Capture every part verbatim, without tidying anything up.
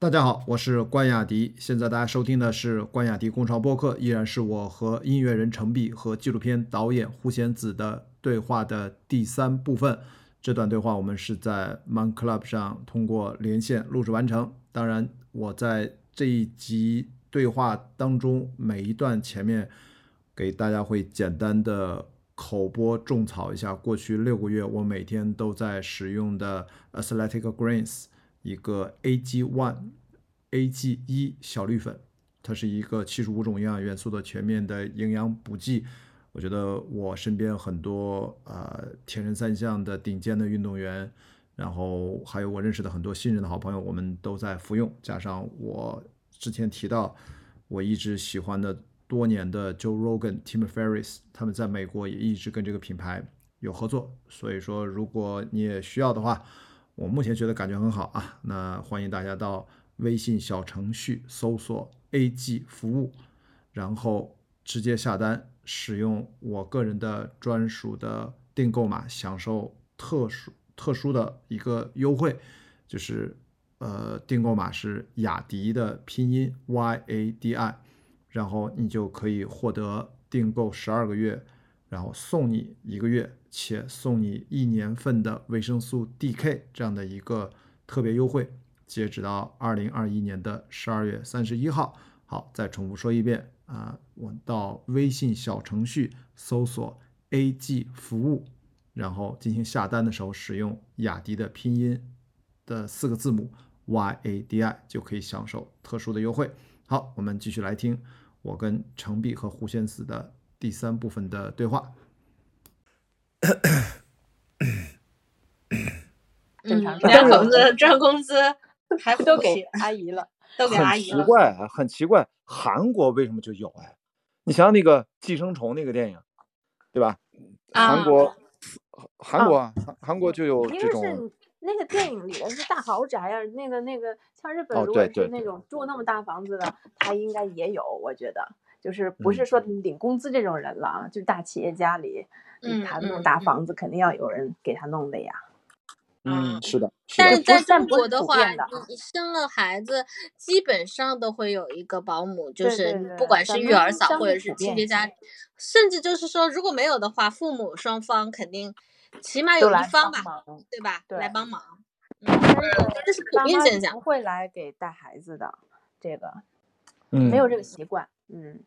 大家好，我是关雅迪，现在大家收听的是关雅迪工潮播客，依然是我和音乐人陈碧和纪录片导演胡贤子的对话的第三部分。这段对话我们是在 Man Club 上通过连线录制完成。当然我在这一集对话当中每一段前面给大家会简单的口播种草一下过去六个月我每天都在使用的 athletic grains， 一个 A G 一 A G 一 小绿粉，它是一个七十五种营养元素的全面的营养补剂。我觉得我身边很多呃铁人三项的顶尖的运动员，然后还有我认识的很多新人的好朋友，我们都在服用。加上我之前提到我一直喜欢的多年的 Joe Rogan、Tim Ferriss， 他们在美国也一直跟这个品牌有合作。所以说如果你也需要的话，我目前觉得感觉很好啊，那欢迎大家到微信小程序搜索 A G 服务，然后直接下单，使用我个人的专属的订购码，享受特殊特殊的一个优惠，就是呃，订购码是雅迪的拼音 Y A D I， 然后你就可以获得订购十二个月，然后送你一个月，且送你一年份的维生素 D K 这样的一个特别优惠，截止到二零二一年的十二月三十一号。好，再重复说一遍啊、呃，我到微信小程序搜索 A G 服务，然后进行下单的时候使用雅迪的拼音的四个字母 Y A D I 就可以享受特殊的优惠。好，我们继续来听我跟程璧和胡先子的第三部分的对话。正常，人家猴子赚工资还不都给阿姨了，都给阿姨了。很奇怪、啊，很奇怪，韩国为什么就有哎？你想想那个《寄生虫》那个电影，对吧？韩国，啊、韩国、啊，韩国就有这种。那个电影里面是大豪宅呀、啊，那个那个像日本如果是那种住那么大房子的，他、哦、应该也有，我觉得就是不是说领工资这种人了啊、嗯，就大企业家里，他、嗯、弄大房子肯定要有人给他弄的呀。嗯，是的。是的，但是在中国的话，你生了孩子基本上都会有一个保姆，就是不管是育儿嫂或者是亲爹家，甚至就是说如果没有的话，父母双方肯定。起码有一方吧，对吧？对，来帮忙。嗯，这是普遍现象，不会来给带孩子的，这个，嗯，没有这个习惯，嗯。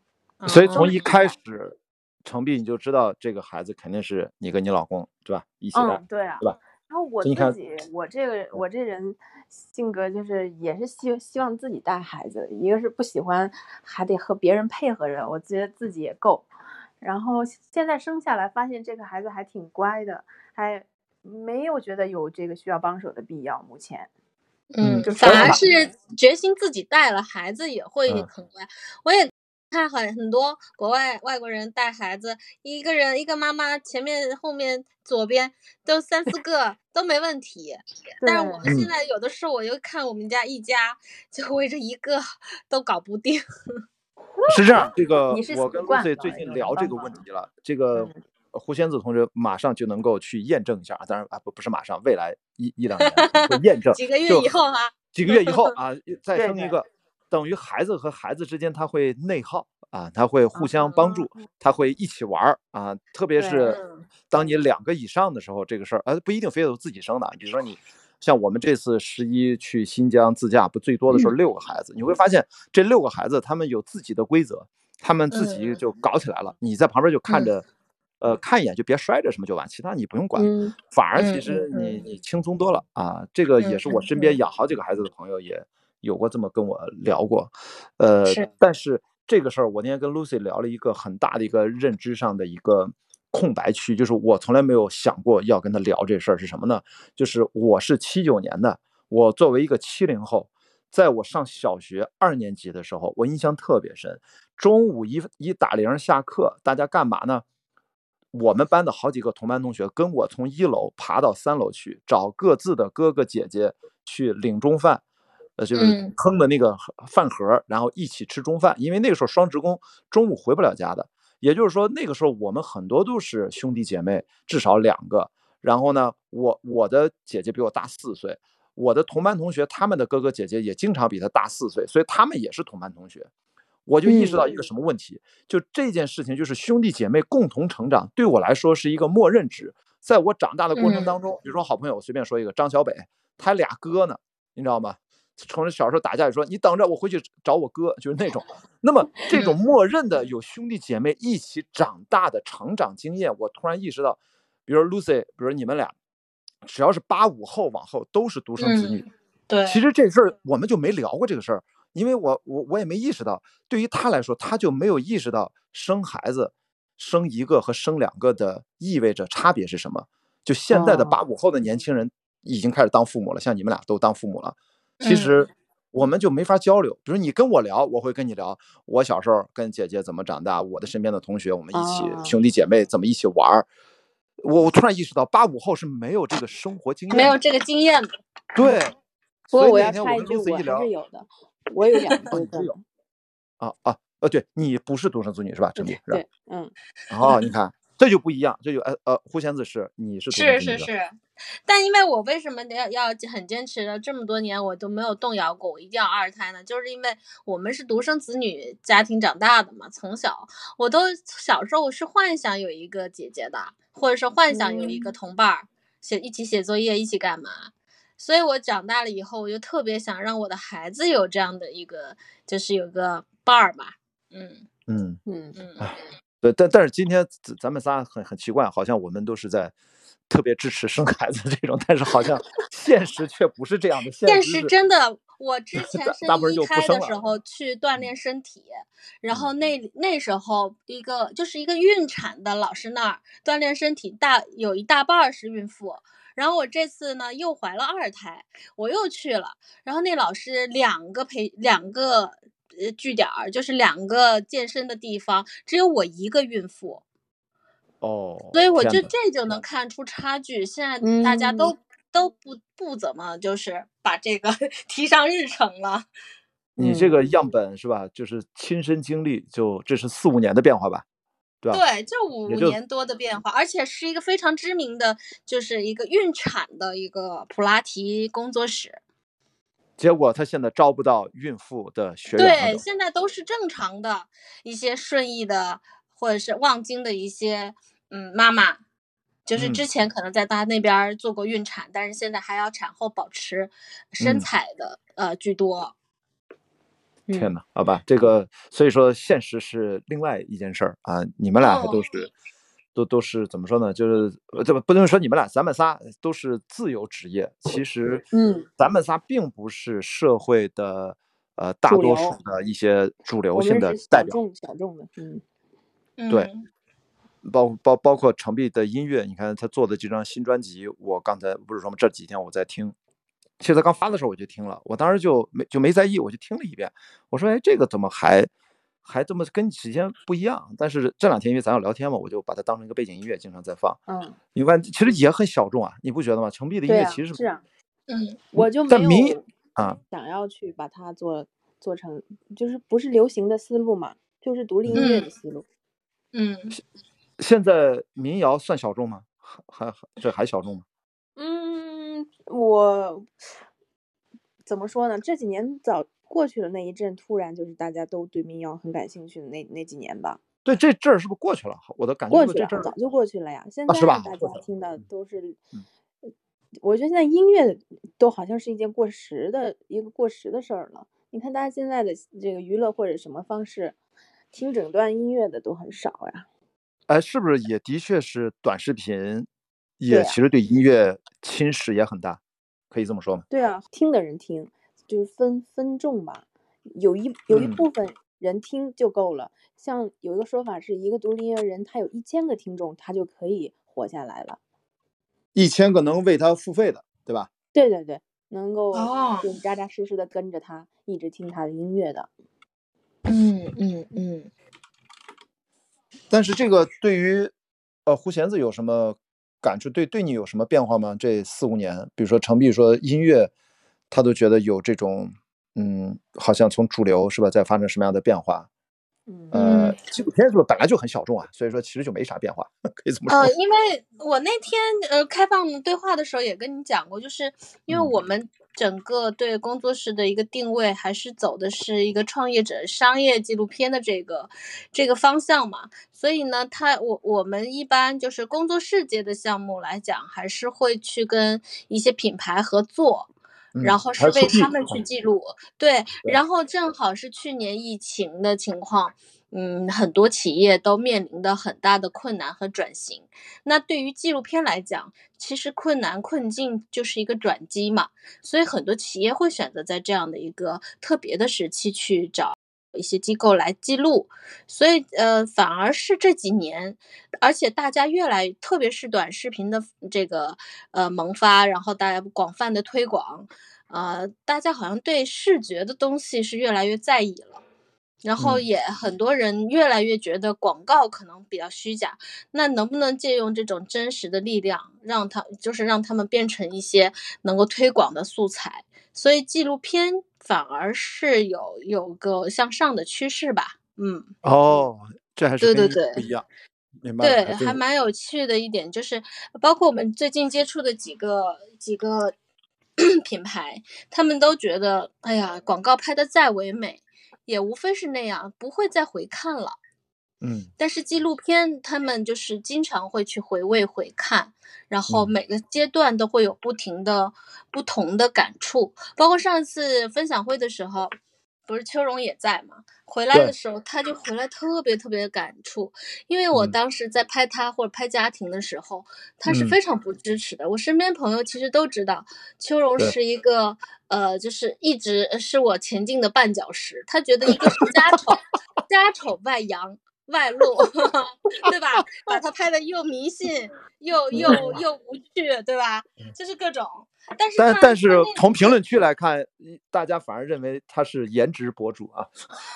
所以从一开始，程璧你就知道这个孩子肯定是你跟你老公，对吧？一起带，嗯，对啊，对吧？然后我自己，我这个我这人性格就是也是希希望自己带孩子，一个是不喜欢还得和别人配合着，我觉得自己也够。然后现在生下来发现这个孩子还挺乖的，还没有觉得有这个需要帮手的必要，目前。嗯，反而是决心自己带了孩子也会很乖、嗯、我也看很很多国外外国人带孩子，一个人一个妈妈前面后面左边都三四个都没问题，但是我们现在有的时候我又看我们家一家就围着一个都搞不定。是这样，这个我跟 Lucy 最近聊这个问题了，这个胡先子同学马上就能够去验证一下，当然啊不不是马上，未来一一两年会验证，几个月以后啊，几个月以后啊，再生一个，等于孩子和孩子之间他会内耗啊，他会互相帮助，他会一起玩啊，特别是当你两个以上的时候，这个事儿啊不一定非得自己生的，比如说你。像我们这次十一去新疆自驾，不最多的时候六个孩子，你会发现这六个孩子他们有自己的规则，他们自己就搞起来了。你在旁边就看着，呃，看一眼就别摔着什么就完，其他你不用管。反而其实你你轻松多了啊。这个也是我身边养好几个孩子的朋友也有过这么跟我聊过，呃，但是这个事儿我那天跟 Lucy 聊了一个很大的一个认知上的一个。空白区，就是我从来没有想过要跟他聊这事儿是什么呢？就是我是七九年的，我作为一个七零后，在我上小学二年级的时候，我印象特别深。中午一一打铃下课，大家干嘛呢？我们班的好几个同班同学跟我从一楼爬到三楼去，找各自的哥哥姐姐去领中饭。呃，就是坑的那个饭盒，然后一起吃中饭，因为那个时候双职工，中午回不了家的。也就是说，那个时候我们很多都是兄弟姐妹，至少两个。然后呢，我我的姐姐比我大四岁，我的同班同学他们的哥哥姐姐也经常比他大四岁，所以他们也是同班同学。我就意识到一个什么问题，就这件事情就是兄弟姐妹共同成长，对我来说是一个默认值。在我长大的过程当中，比如说好朋友，我随便说一个张小北，他俩哥呢，你知道吗？从小时候打架，也说你等着我回去找我哥，就是那种。那么这种默认的有兄弟姐妹一起长大的成长经验，我突然意识到，比如 Lucy， 比如你们俩，只要是八五后往后都是独生子女。嗯、对，其实这事儿我们就没聊过这个事儿，因为我我我也没意识到，对于他来说，他就没有意识到生孩子生一个和生两个的意味着差别是什么。就现在的八五后的年轻人已经开始当父母了，哦、像你们俩都当父母了。其实我们就没法交流，比如你跟我聊，我会跟你聊我小时候跟姐姐怎么长大，我的身边的同学我们一起、哦、兄弟姐妹怎么一起玩。我我突然意识到八五后是没有这个生活经验，没有这个经验的。对，不过我要插一句，我还是有的，我有两个哥哥。啊啊呃，对，你不是独生子女是吧？对对，嗯。哦，你看。这就不一样，这就呃呃，胡仙子是你是是是是，但因为我为什么要要很坚持了这么多年，我都没有动摇过，我一定要二胎呢？就是因为我们是独生子女家庭长大的嘛，从小我都小时候我是幻想有一个姐姐的，或者说幻想有一个同伴儿，写一起写作业，一起干嘛？所以我长大了以后，我就特别想让我的孩子有这样的一个，就是有个伴儿吧，嗯嗯嗯嗯。嗯对，但但是今天咱们仨很很奇怪，好像我们都是在特别支持生孩子这种，但是好像现实却不是这样的。现实真的，我之前生一胎的时候去锻炼身体，然后那那时候一个就是一个孕产的老师那儿锻炼身体大，大有一大半是孕妇。然后我这次呢又怀了二胎，我又去了，然后那老师两个陪两个。呃，据点就是两个健身的地方，只有我一个孕妇，哦，所以我就这就能看出差距。现在大家都、嗯、都不不怎么就是把这个提上日程了。你这个样本是吧？就是亲身经历，就这是四五年的变化吧？对吧？对，就五年多的变化，而且是一个非常知名的，就是一个孕产的一个普拉提工作室。结果他现在招不到孕妇的学员。对，现在都是正常的一些顺意的或者是望京的一些嗯妈妈，就是之前可能在他那边做过孕产、嗯、但是现在还要产后保持身材的、嗯、呃居多。天哪，好吧，这个所以说现实是另外一件事儿啊，你们俩还都是、哦、都都是怎么说呢，就是这不能说你们俩，咱们仨都是自由职业，其实嗯咱们仨并不是社会的呃大多数的一些主流性的代表，小众小众的。嗯，对，包包包括程璧的音乐，你看他做的这张新专辑，我刚才不是说吗，这几天我在听，其实他刚发的时候我就听了，我当时就没就没在意，我就听了一遍，我说哎这个怎么还还这么跟之前不一样，但是这两天因为咱要聊天嘛，我就把它当成一个背景音乐，经常在放。嗯，你看，其实也很小众啊，你不觉得吗？程璧的音乐其实、啊、是啊，嗯，我就没有啊想要去把它做做成，就是不是流行的思路嘛，就是独立音乐的思路。嗯，嗯现在民谣算小众吗？还还这还小众吗？嗯，我怎么说呢？这几年早。过去了那一阵，突然就是大家都对民谣很感兴趣的那那几年吧。对，这阵儿是不是过去了？我的感觉过去了，早就过去了呀。现在大家听的都是，啊是嗯、我觉得现在音乐都好像是一件过时的一个过时的事儿了。你看大家现在的这个娱乐或者什么方式，听整段音乐的都很少呀。哎，是不是也的确是短视频，也其实对音乐侵蚀也很大，啊、可以这么说吗？对啊，听的人听。就是分分众吧，有一有一部分人听就够了。嗯、像有一个说法是，一个独立音乐人他有一千个听众，他就可以活下来了。一千个能为他付费的，对吧？对对对，能够就是扎扎实实的跟着他，哦、一直听他的音乐的。嗯嗯嗯。但是这个对于呃胡弦子有什么感触？对对你有什么变化吗？这四五年，比如说程璧说音乐。他都觉得有这种，嗯，好像从主流是吧，在发生什么样的变化？嗯，呃，纪录片是不是本来就很小众啊？所以说其实就没啥变化，可以这么说。呃，因为我那天呃开放对话的时候也跟你讲过，就是因为我们整个对工作室的一个定位还是走的是一个创业者商业纪录片的这个这个方向嘛，所以呢他我我们一般就是工作室界的项目来讲，还是会去跟一些品牌合作，然后是为他们去记录、嗯、对，然后正好是去年疫情的情况，嗯，很多企业都面临的很大的困难和转型，那对于纪录片来讲，其实困难困境就是一个转机嘛，所以很多企业会选择在这样的一个特别的时期去找一些机构来记录，所以呃，反而是这几年，而且大家越来，特别是短视频的这个呃萌发，然后大家广泛的推广，呃，大家好像对视觉的东西是越来越在意了。然后也很多人越来越觉得广告可能比较虚假，那能不能借用这种真实的力量，让它就是让他们变成一些能够推广的素材？所以纪录片反而是有有个向上的趋势吧。嗯，哦，这还是对对对不一样。明白了。对，还蛮有趣的一点就是，包括我们最近接触的几个几个品牌，他们都觉得，哎呀，广告拍得再唯美，也无非是那样，不会再回看了。嗯，但是纪录片他们就是经常会去回味回看，然后每个阶段都会有不停的、嗯、不同的感触。包括上次分享会的时候，不是秋荣也在嘛？回来的时候他就回来特别特别的感触，因为我当时在拍他或者拍家庭的时候，他是非常不支持的。嗯、我身边朋友其实都知道，秋荣是一个呃，就是一直是我前进的绊脚石。他觉得一个是家丑，家丑外扬。外露对吧，把它拍的又迷信又又又无趣，对吧，就是各种。但是但但是从评论区来看，大家反而认为他是颜值博主啊。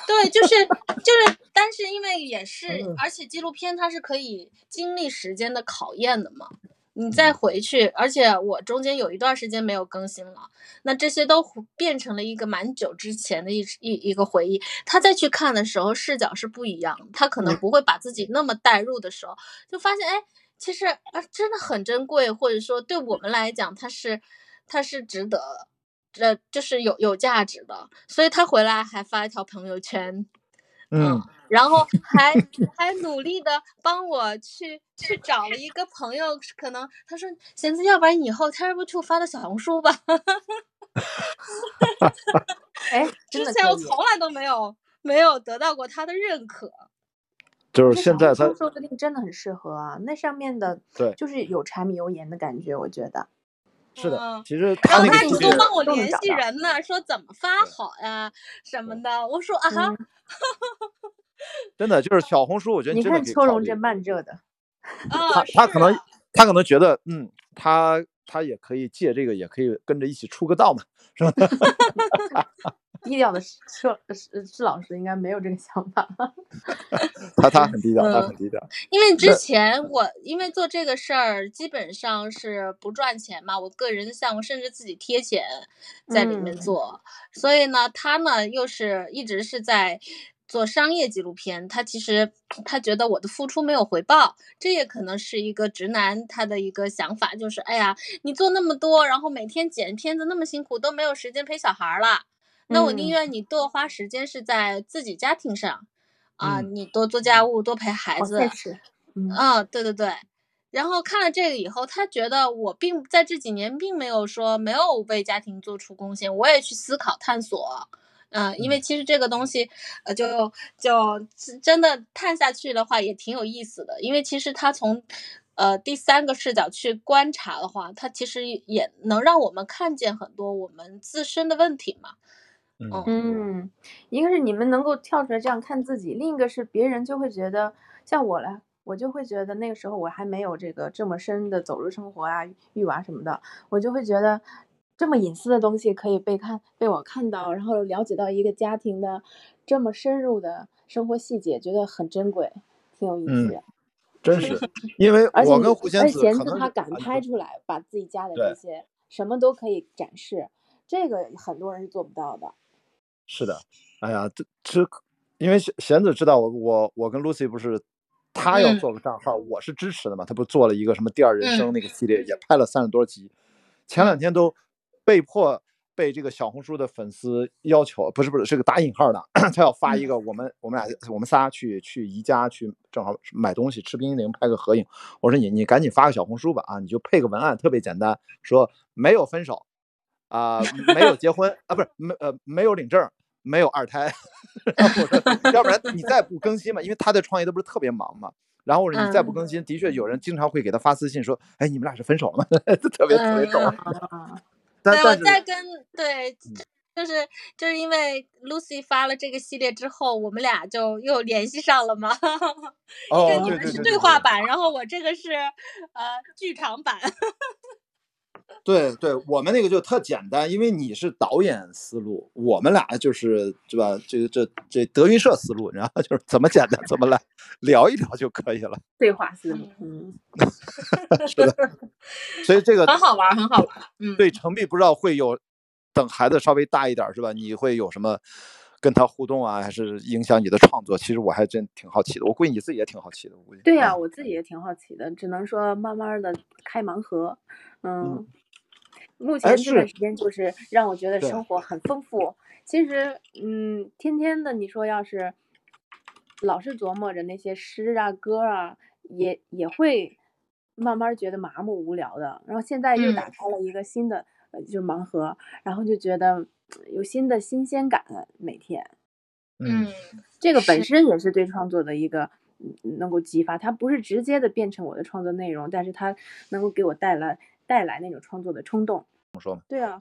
对，就是就是但是因为也是，而且纪录片它是可以经历时间的考验的嘛，你再回去，而且我中间有一段时间没有更新了，那这些都变成了一个蛮久之前的一一一个回忆。他再去看的时候，视角是不一样，他可能不会把自己那么带入的时候，就发现哎，其实啊真的很珍贵，或者说对我们来讲，它是它是值得的，呃，就是有有价值的。所以他回来还发一条朋友圈。嗯，然后还还努力的帮我去去找了一个朋友，可能他说贤子，要不然以后天不去发到小红书吧。哎，之前我从来都没有没有得到过他的认可。就是现在他说不定真的很适合啊，那上面的对，就是有柴米油盐的感觉，我觉得。是的，其实他那个、然后他主动帮我联系人呢，说怎么发好呀什么的，我说啊哈，嗯、真的就是小红书，我觉得你看秋荣这慢热的，他他可能、啊、他可能觉得嗯，他他也可以借这个，也可以跟着一起出个道嘛，是吧？低调的施施老师应该没有这个想法。他他很低调，他很低调。嗯、因为之前我因为做这个事儿基本上是不赚钱嘛，我个人的项目甚至自己贴钱在里面做，嗯、所以呢，他呢又是一直是在做商业纪录片。他其实他觉得我的付出没有回报，这也可能是一个直男他的一个想法，就是哎呀，你做那么多，然后每天剪片子那么辛苦，都没有时间陪小孩了。那我宁愿你多花时间是在自己家庭上，嗯、啊，你多做家务，多陪孩子，嗯、啊，对对对。然后看了这个以后，他觉得我并在这几年并没有说没有为家庭做出贡献，我也去思考探索，嗯、呃，因为其实这个东西，呃，就就真的探下去的话也挺有意思的，因为其实他从。呃，第三个视角去观察的话，它其实也能让我们看见很多我们自身的问题嘛。嗯，嗯一个是你们能够跳出来这样看自己，另一个是别人就会觉得，像我了，我就会觉得那个时候我还没有这个这么深的走入生活啊、育娃什么的，我就会觉得这么隐私的东西可以被看、被我看到，然后了解到一个家庭的这么深入的生活细节，觉得很珍贵，挺有意思的。嗯真是，因为我跟胡仙子，而且他敢拍出来，把自己家的这些什么都可以展示，这个很多人是做不到的。是的，哎呀，这这，因为贤子知道我我我跟 Lucy 不是，他要做个账号，嗯、我是支持的嘛。他不做了一个什么第二人生那个系列，嗯、也拍了三十多集，前两天都被迫被这个小红书的粉丝要求，不是不是，是个打引号的，他要发一个我们我们俩我们仨去去宜家去正好买东西吃冰淇淋拍个合影。我说你你赶紧发个小红书吧啊，你就配个文案特别简单，说没有分手啊、呃，没有结婚啊，不是没呃没有领证，没有二胎。然后我说要不然你再不更新嘛，因为他在创业都不是特别忙嘛。然后我说你再不更新，的确有人经常会给他发私信说，哎，你们俩是分手了吗？特别特别懂。对，我在跟对，就是就是因为 Lucy 发了这个系列之后，我们俩就又联系上了嘛。哦，对对对，你们是对话版，然后我这个是呃剧场版。对对，我们那个就特简单，因为你是导演思路，我们俩就是对吧？这这这德云社思路，然后就是怎么简单怎么来聊一聊就可以了。对话思路，嗯，是的。所以这个很好玩，很好玩。嗯，对，程璧不知道会有，等孩子稍微大一点是吧？你会有什么跟他互动啊，还是影响你的创作？其实我还真挺好奇的，我估计你自己也挺好奇的。我估计对呀、啊，我自己也挺好奇的，只能说慢慢的开盲盒，嗯。嗯，目前这段时间就是让我觉得生活很丰富。其实，嗯，天天的你说要是老是琢磨着那些诗啊、歌啊，也也会慢慢觉得麻木无聊的。然后现在又打开了一个新的，嗯、就盲盒，然后就觉得有新的新鲜感每天。嗯，这个本身也是对创作的一个能够激发，它不是直接的变成我的创作内容，但是它能够给我带来。带来那种创作的冲动，对啊，